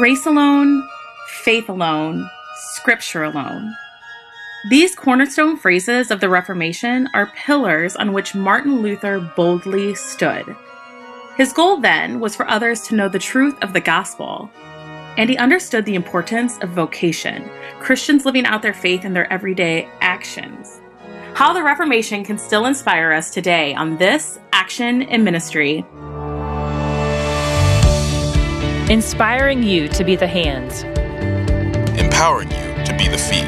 Grace alone, faith alone, Scripture alone. These cornerstone phrases of the Reformation are pillars on which Martin Luther boldly stood. His goal then was for others to know the truth of the gospel, and he understood the importance of vocation, Christians living out their faith in their everyday actions. How the Reformation can still inspire us today on This Action in Ministry. Inspiring you to be the hands. Empowering you to be the feet.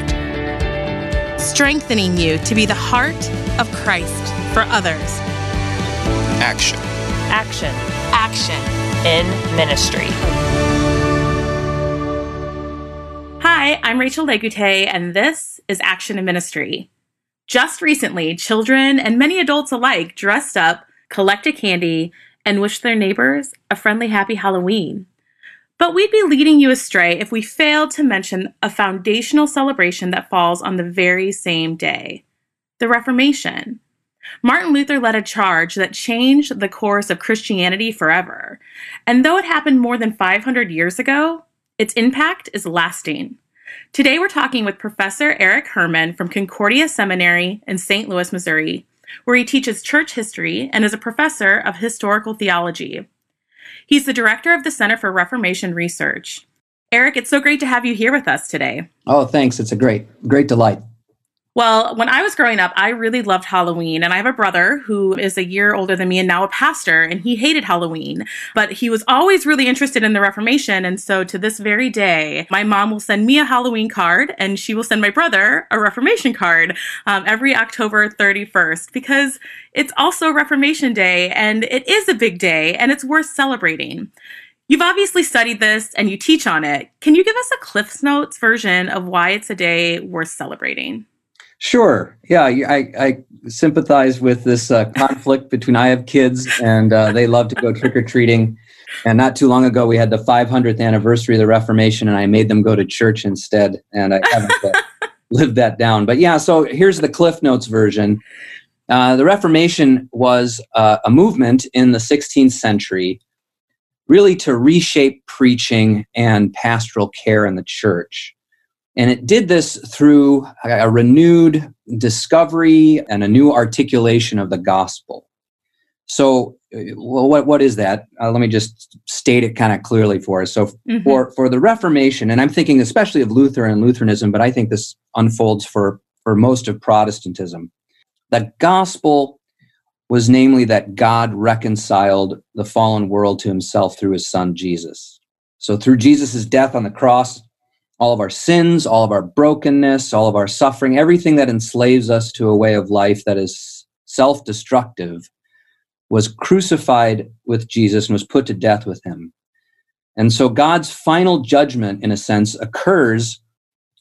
Strengthening you to be the heart of Christ for others. Action. Action. Action. In ministry. Hi, I'm Rachel Legoutet, and this is Action in Ministry. Just recently, children and many adults alike dressed up, collected candy, and wished their neighbors a friendly, happy Halloween. But we'd be leading you astray if we failed to mention a foundational celebration that falls on the very same day, the Reformation. Martin Luther led a charge that changed the course of Christianity forever, and though it happened more than 500 years ago, its impact is lasting. Today we're talking with Professor Eric Herman from Concordia Seminary in St. Louis, Missouri, where he teaches church history and is a professor of historical theology. He's the director of the Center for Reformation Research. Eric, it's so great to have you here with us today. Oh, thanks. It's a great delight. Well, when I was growing up, I really loved Halloween, and I have a brother who is a year older than me and now a pastor, and he hated Halloween, but he was always really interested in the Reformation, and so to this very day, my mom will send me a Halloween card, and she will send my brother a Reformation card every October 31st, because it's also Reformation Day, and it is a big day, and it's worth celebrating. You've obviously studied this, and you teach on it. Can you give us a Cliff's Notes version of why it's a day worth celebrating? Sure. Yeah, I sympathize with this conflict between I have kids and they love to go trick-or-treating. And not too long ago, we had the 500th anniversary of the Reformation, and I made them go to church instead. And I haven't lived that down. But yeah, so here's the Cliff Notes version. The Reformation was a movement in the 16th century, really to reshape preaching and pastoral care in the church. And it did this through a renewed discovery and a new articulation of the gospel. So what is that? Let me just state it kind of clearly for us. So for the Reformation, and I'm thinking especially of Luther and Lutheranism, but I think this unfolds for most of Protestantism. The gospel was namely that God reconciled the fallen world to himself through his son, Jesus. So through Jesus' death on the cross, all of our sins, all of our brokenness, all of our suffering, everything that enslaves us to a way of life that is self-destructive was crucified with Jesus and was put to death with him. And so God's final judgment, in a sense, occurs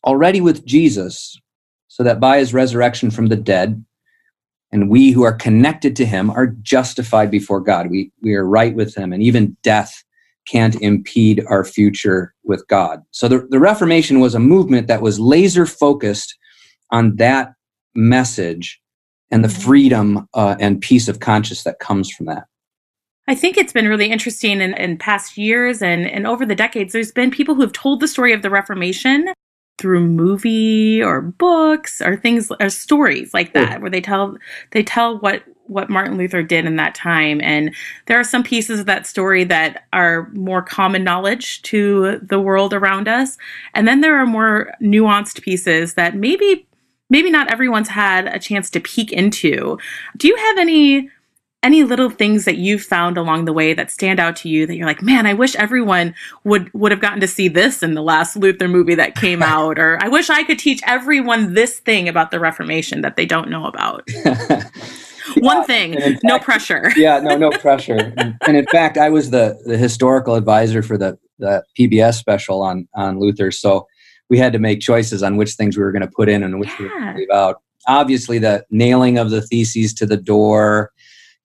already with Jesus, so that by his resurrection from the dead, and we who are connected to him are justified before God. We are right with him, and even death can't impede our future with God. So the Reformation was a movement that was laser focused on that message and the freedom and peace of conscience that comes from that. I think it's been really interesting in past years and over the decades, there's been people who have told the story of the Reformation through movie or books or things or stories like that, where they tell what Martin Luther did in that time. And there are some pieces of that story that are more common knowledge to the world around us. And then there are more nuanced pieces that maybe not everyone's had a chance to peek into. Do you have any little things that you've found along the way that stand out to you that you're like, man, I wish everyone would have gotten to see this in the last Luther movie that came out, or I wish I could teach everyone this thing about the Reformation that they don't know about? One thing, fact, no pressure. Yeah, no pressure. And in fact, I was the historical advisor for the PBS special on Luther. So we had to make choices on which things we were going to put in and which we were going to leave out. Obviously, the nailing of the theses to the door,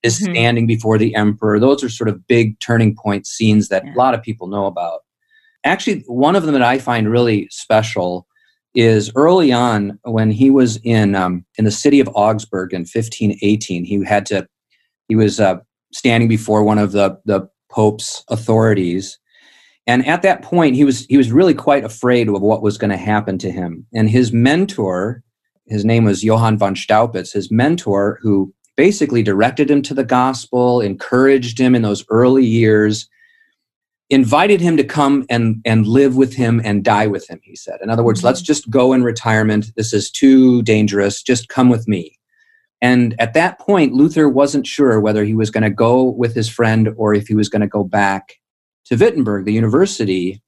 his standing before the emperor, those are sort of big turning point scenes that a lot of people know about. Actually, one of them that I find really special is early on when he was in the city of Augsburg in 1518. He was standing before one of the Pope's authorities, And at that point, he was really quite afraid of what was going to happen to him. And his mentor, his name was Johann von Staupitz, his mentor who basically directed him to the gospel, encouraged him in those early years, invited him to come and live with him and die with him, he said. In other words, let's just go in retirement. This is too dangerous. Just come with me. And at that point, Luther wasn't sure whether he was going to go with his friend or if he was going to go back to Wittenberg, the university.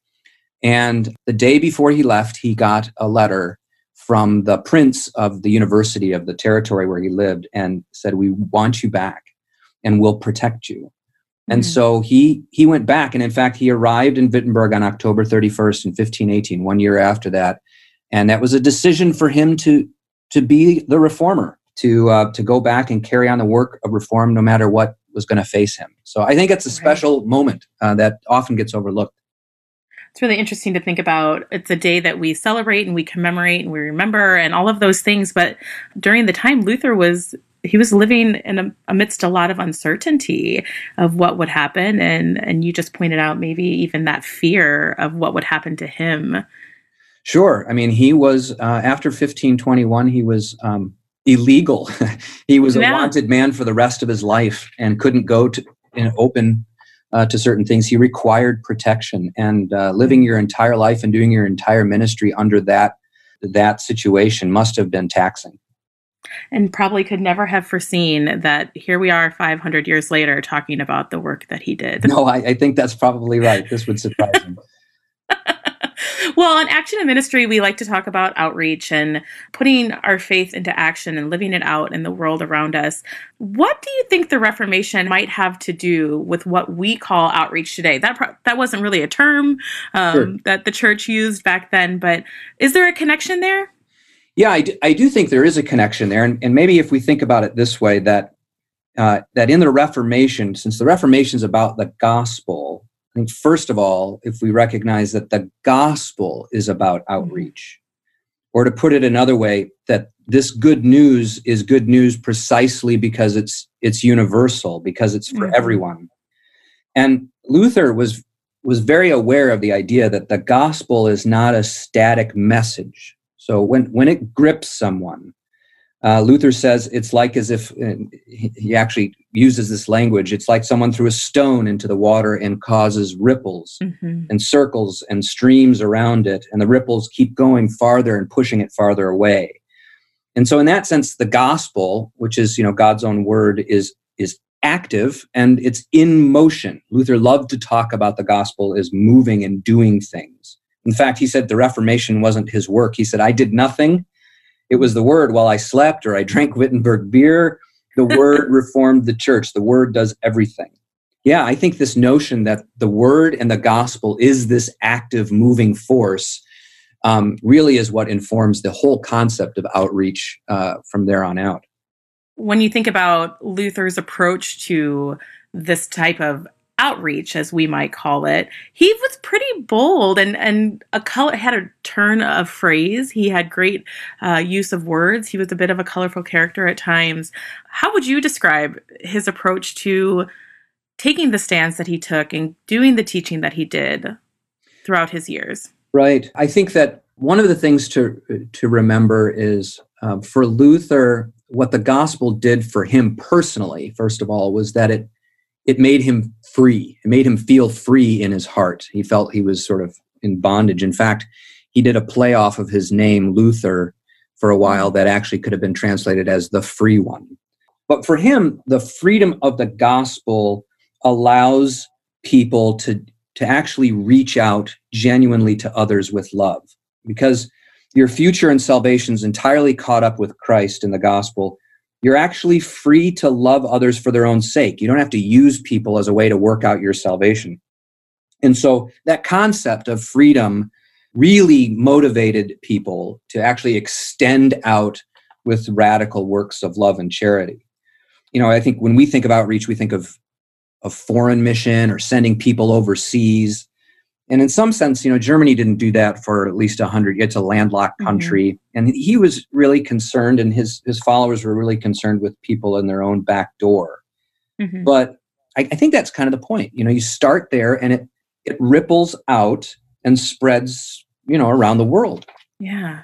And the day before he left, he got a letter from the prince of the university of the territory where he lived and said, "We want you back and we'll protect you." Mm-hmm. And so he went back. And in fact, he arrived in Wittenberg on October 31st in 1518, 1 year after that. And that was a decision for him to be the reformer, to go back and carry on the work of reform no matter what was going to face him. So I think it's a special moment that often gets overlooked. It's really interesting to think about. It's a day that we celebrate and we commemorate and we remember and all of those things. But during the time, Luther was living amidst a lot of uncertainty of what would happen. And you just pointed out maybe even that fear of what would happen to him. Sure. I mean, he was, after 1521, he was illegal. He was a wanted man for the rest of his life and couldn't go to certain things. He required protection, and living your entire life and doing your entire ministry under that situation must have been taxing. And probably could never have foreseen that here we are 500 years later talking about the work that he did. No, I think that's probably right. This would surprise him. Well, on Action and Ministry, we like to talk about outreach and putting our faith into action and living it out in the world around us. What do you think the Reformation might have to do with what we call outreach today? That wasn't really a term Sure. that the church used back then, but is there a connection there? Yeah, I do think there is a connection there. And maybe if we think about it this way, that in the Reformation, since the Reformation is about the gospel, I think, first of all, if we recognize that the gospel is about outreach, or to put it another way, that this good news is good news precisely because it's universal, because it's for everyone. And Luther was very aware of the idea that the gospel is not a static message. So when it grips someone, Luther says it's like as if, he actually uses this language, it's like someone threw a stone into the water and causes ripples and circles and streams around it, and the ripples keep going farther and pushing it farther away. And so in that sense, the gospel, which is, God's own word, is active and it's in motion. Luther loved to talk about the gospel as moving and doing things. In fact, he said the Reformation wasn't his work. He said, "I did nothing. It was the word while I slept or I drank Wittenberg beer. The word reformed the church. The word does everything." Yeah, I think this notion that the word and the gospel is this active moving force really is what informs the whole concept of outreach from there on out. When you think about Luther's approach to this type of outreach, as we might call it, he was pretty bold and had a turn of phrase. He had great use of words. He was a bit of a colorful character at times. How would you describe his approach to taking the stance that he took and doing the teaching that he did throughout his years? Right. I think that one of the things to remember is for Luther, what the gospel did for him personally, first of all, was that it made him free. It made him feel free in his heart. He felt he was sort of in bondage. In fact, he did a play off of his name, Luther, for a while that actually could have been translated as the free one. But for him, the freedom of the gospel allows people to actually reach out genuinely to others with love, because your future and salvation is entirely caught up with Christ in the gospel. You're actually free to love others for their own sake. You don't have to use people as a way to work out your salvation. And so that concept of freedom really motivated people to actually extend out with radical works of love and charity. I think when we think of outreach, we think of foreign mission or sending people overseas. And in some sense, Germany didn't do that for at least 100 years. It's a landlocked country. And he was really concerned, and his followers were really concerned with people in their own back door. But I think that's kind of the point. You start there, and it it ripples out and spreads, you know, around the world. Yeah.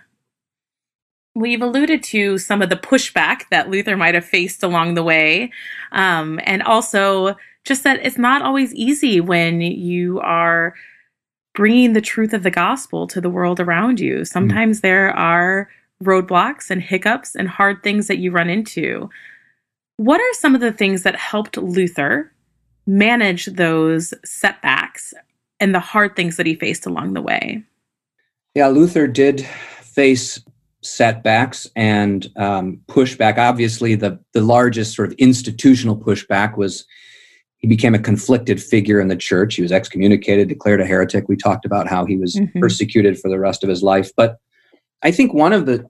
We've alluded to some of the pushback that Luther might have faced along the way. And also just that it's not always easy when you are bringing the truth of the gospel to the world around you. Sometimes there are roadblocks and hiccups and hard things that you run into. What are some of the things that helped Luther manage those setbacks and the hard things that he faced along the way? Yeah, Luther did face setbacks and pushback. Obviously, the largest sort of institutional pushback was he became a conflicted figure in the church. He was excommunicated, declared a heretic. We talked about how he was persecuted for the rest of his life. But I think one of the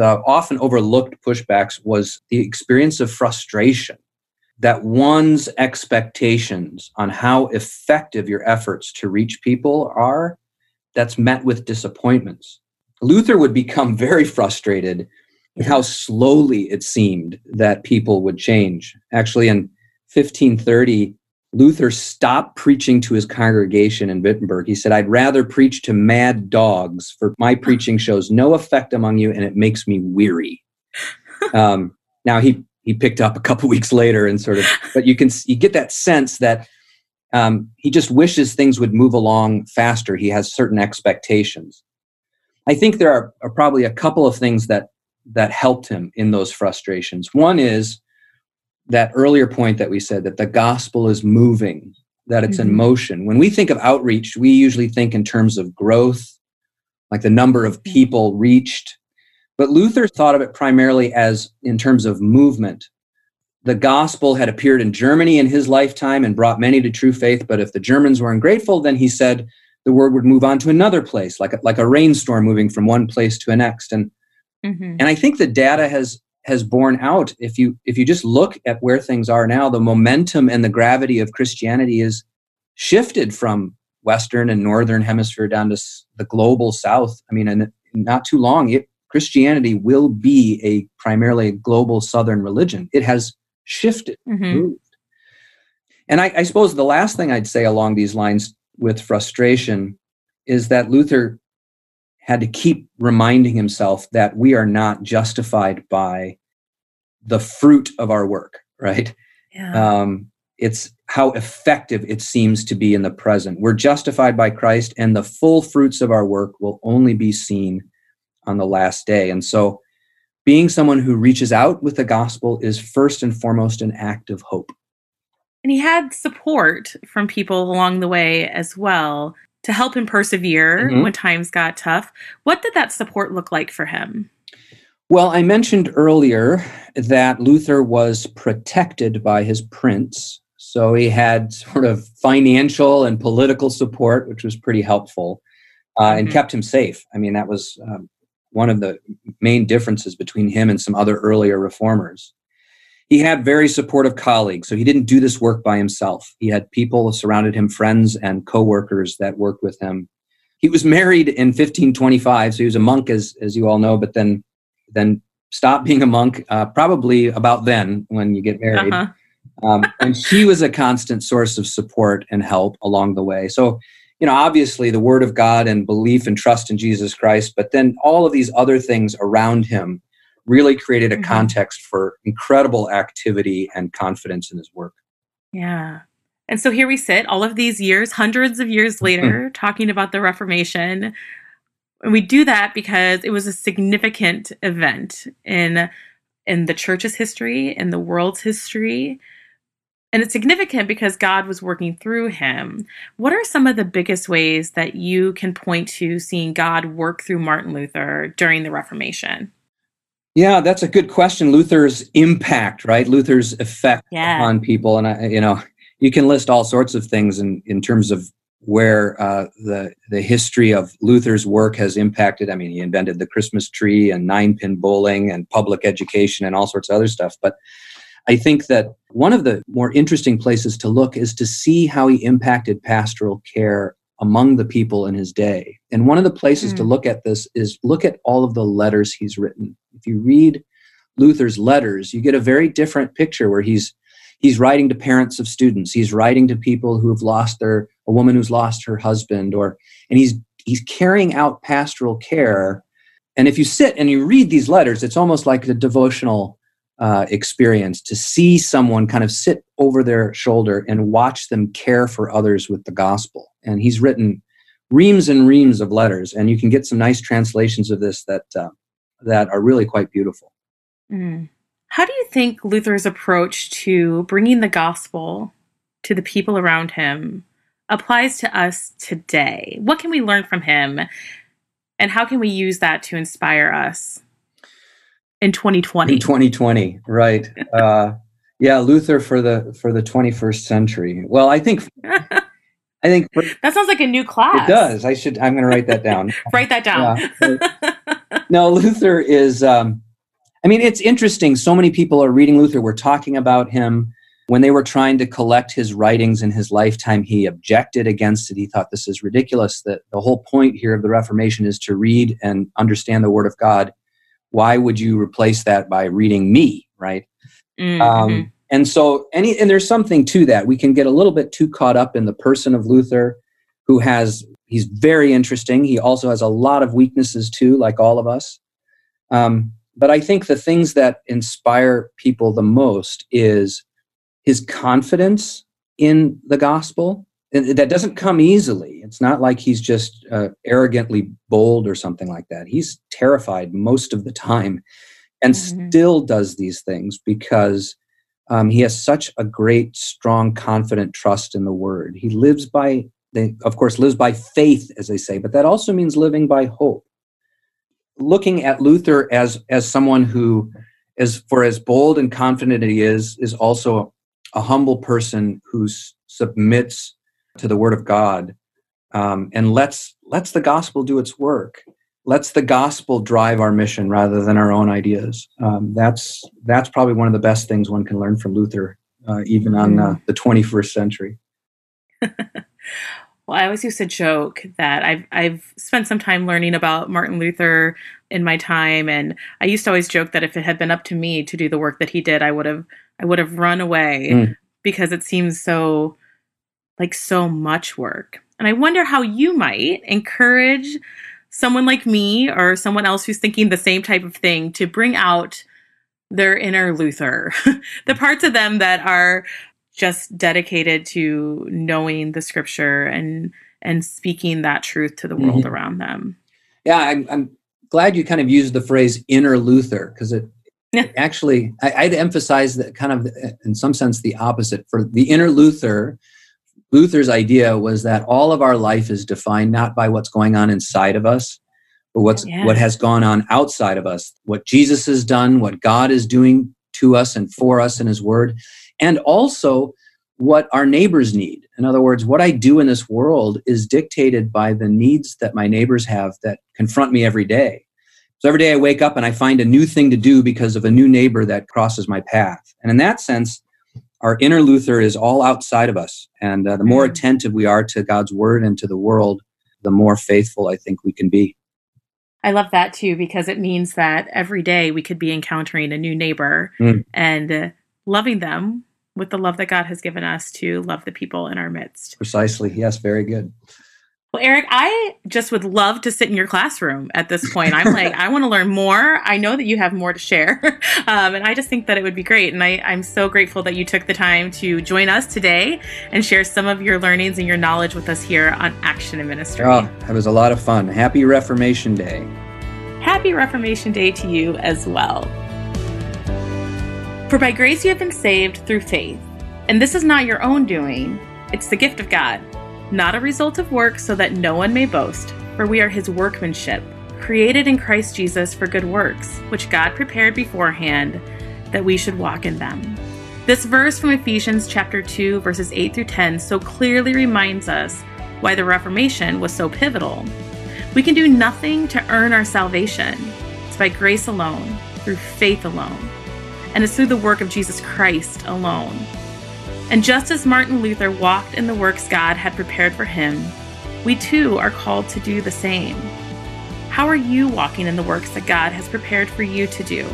often overlooked pushbacks was the experience of frustration, that one's expectations on how effective your efforts to reach people are, that's met with disappointments. Luther would become very frustrated with how slowly it seemed that people would change. Actually, in 1530, Luther stopped preaching to his congregation in Wittenberg. He said, "I'd rather preach to mad dogs, for my preaching shows no effect among you, and it makes me weary." Now, he picked up a couple weeks later and sort of, but you get that sense that he just wishes things would move along faster. He has certain expectations. I think there are probably a couple of things that helped him in those frustrations. One is that earlier point that we said, that the gospel is moving, that it's in motion. When we think of outreach, we usually think in terms of growth, like the number of people reached. But Luther thought of it primarily as in terms of movement. The gospel had appeared in Germany in his lifetime and brought many to true faith. But if the Germans were ungrateful, then he said the word would move on to another place, like a rainstorm moving from one place to the next. And I think the data has borne out. If you just look at where things are now, the momentum and the gravity of Christianity is shifted from Western and Northern Hemisphere down to the global South. I mean, and not too long, Christianity will be primarily a global Southern religion. It has shifted, moved. And I suppose the last thing I'd say along these lines with frustration is that Luther had to keep reminding himself that we are not justified by the fruit of our work, right? Yeah. It's how effective it seems to be in the present. We're justified by Christ, and the full fruits of our work will only be seen on the last day. And so being someone who reaches out with the gospel is first and foremost an act of hope. And he had support from people along the way as well to help him persevere when times got tough. What did that support look like for him? Well, I mentioned earlier that Luther was protected by his prince. So he had sort of financial and political support, which was pretty helpful and kept him safe. I mean, that was one of the main differences between him and some other earlier reformers. He had very supportive colleagues, so he didn't do this work by himself. He had people surrounded him, friends and co-workers that worked with him. He was married in 1525, so he was a monk, as you all know, but then stopped being a monk, probably about then when you get married. And she was a constant source of support and help along the way. So, you know, obviously the word of God and belief and trust in Jesus Christ, but then all of these other things around him really created a context for incredible activity and confidence in his work. Yeah. And so here we sit all of these years, hundreds of years later, talking about the Reformation. And we do that because it was a significant event in the church's history, in the world's history. And it's significant because God was working through him. What are some of the biggest ways that you can point to seeing God work through Martin Luther during the Reformation? Yeah, that's a good question. Luther's impact, right? Luther's effect on people. And, you can list all sorts of things in terms of where the history of Luther's work has impacted. I mean, he invented the Christmas tree and 9-pin bowling and public education and all sorts of other stuff. But I think that one of the more interesting places to look is to see how he impacted pastoral care among the people in his day. And one of the places to look at this is look at all of the letters he's written. If you read Luther's letters, you get a very different picture where he's He's writing to parents of students. He's writing to people who have lost a woman who's lost her husband, and he's carrying out pastoral care. And if you sit and you read these letters, it's almost like a devotional experience to see someone kind of sit over their shoulder and watch them care for others with the gospel. And he's written reams and reams of letters, and you can get some nice translations of this that are really quite beautiful. Mm. How do you think Luther's approach to bringing the gospel to the people around him applies to us today? What can we learn from him, and how can we use that to inspire us in 2020? In 2020, right. Yeah, Luther for the 21st century. Well, I think that sounds like a new class. It does. I'm going to write that down. Write that down. Yeah. No, Luther is, it's interesting. So many people are reading Luther. We're talking about him. When they were trying to collect his writings in his lifetime, he objected against it. He thought this is ridiculous, that the whole point here of the Reformation is to read and understand the Word of God. Why would you replace that by reading me, right? Mm-hmm. And there's something to that. We can get a little bit too caught up in the person of Luther, he's very interesting. He also has a lot of weaknesses too, like all of us. But I think the things that inspire people the most is his confidence in the gospel. And that doesn't come easily. It's not like he's just arrogantly bold or something like that. He's terrified most of the time and mm-hmm. still does these things because he has such a great, strong, confident trust in the Word. He lives by faith, as they say, but that also means living by hope. Looking at Luther as someone who, as bold and confident as he is also a humble person who submits to the Word of God, and lets the gospel do its work. Lets the gospel drive our mission rather than our own ideas. That's probably one of the best things one can learn from Luther, even on the 21st century. Well, I always used to joke that I've spent some time learning about Martin Luther in my time, and I used to always joke that if it had been up to me to do the work that he did, I would have run away because it seems so like so much work. And I wonder how you might encourage someone like me or someone else who's thinking the same type of thing to bring out their inner Luther, the parts of them that are just dedicated to knowing the scripture and speaking that truth to the world mm-hmm. around them. Yeah, I'm glad you kind of used the phrase inner Luther, because it actually, I'd emphasize that kind of, in some sense, the opposite. For the inner Luther, Luther's idea was that all of our life is defined not by what's going on inside of us, but what has gone on outside of us, what Jesus has done, what God is doing to us and for us in his word, and also what our neighbors need. In other words, what I do in this world is dictated by the needs that my neighbors have that confront me every day. So every day I wake up and I find a new thing to do because of a new neighbor that crosses my path. And in that sense, our inner Luther is all outside of us. And the more attentive we are to God's word and to the world, the more faithful I think we can be. I love that too, because it means that every day we could be encountering a new neighbor and loving them with the love that God has given us to love the people in our midst. Precisely. Yes. Very good. Well, Eric, I just would love to sit in your classroom at this point. I'm like, I want to learn more. I know that you have more to share. And I just think that it would be great. And I'm so grateful that you took the time to join us today and share some of your learnings and your knowledge with us here on Action in Ministry. Oh, that was a lot of fun. Happy Reformation Day. Happy Reformation Day to you as well. For by grace you have been saved through faith. And this is not your own doing. It's the gift of God. Not a result of work, so that no one may boast, for we are his workmanship, created in Christ Jesus for good works, which God prepared beforehand that we should walk in them. This verse from Ephesians chapter 2, verses 8 through 10 so clearly reminds us why the Reformation was so pivotal. We can do nothing to earn our salvation. It's by grace alone, through faith alone, and it's through the work of Jesus Christ alone. And just as Martin Luther walked in the works God had prepared for him, we too are called to do the same. How are you walking in the works that God has prepared for you to do?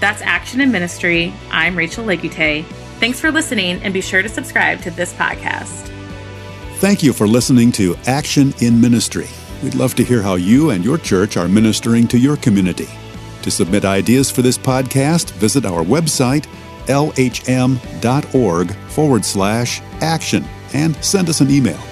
That's Action in Ministry. I'm Rachel Legoutet. Thanks for listening, and be sure to subscribe to this podcast. Thank you for listening to Action in Ministry. We'd love to hear how you and your church are ministering to your community. To submit ideas for this podcast, visit our website, lhm.org/action, and send us an email.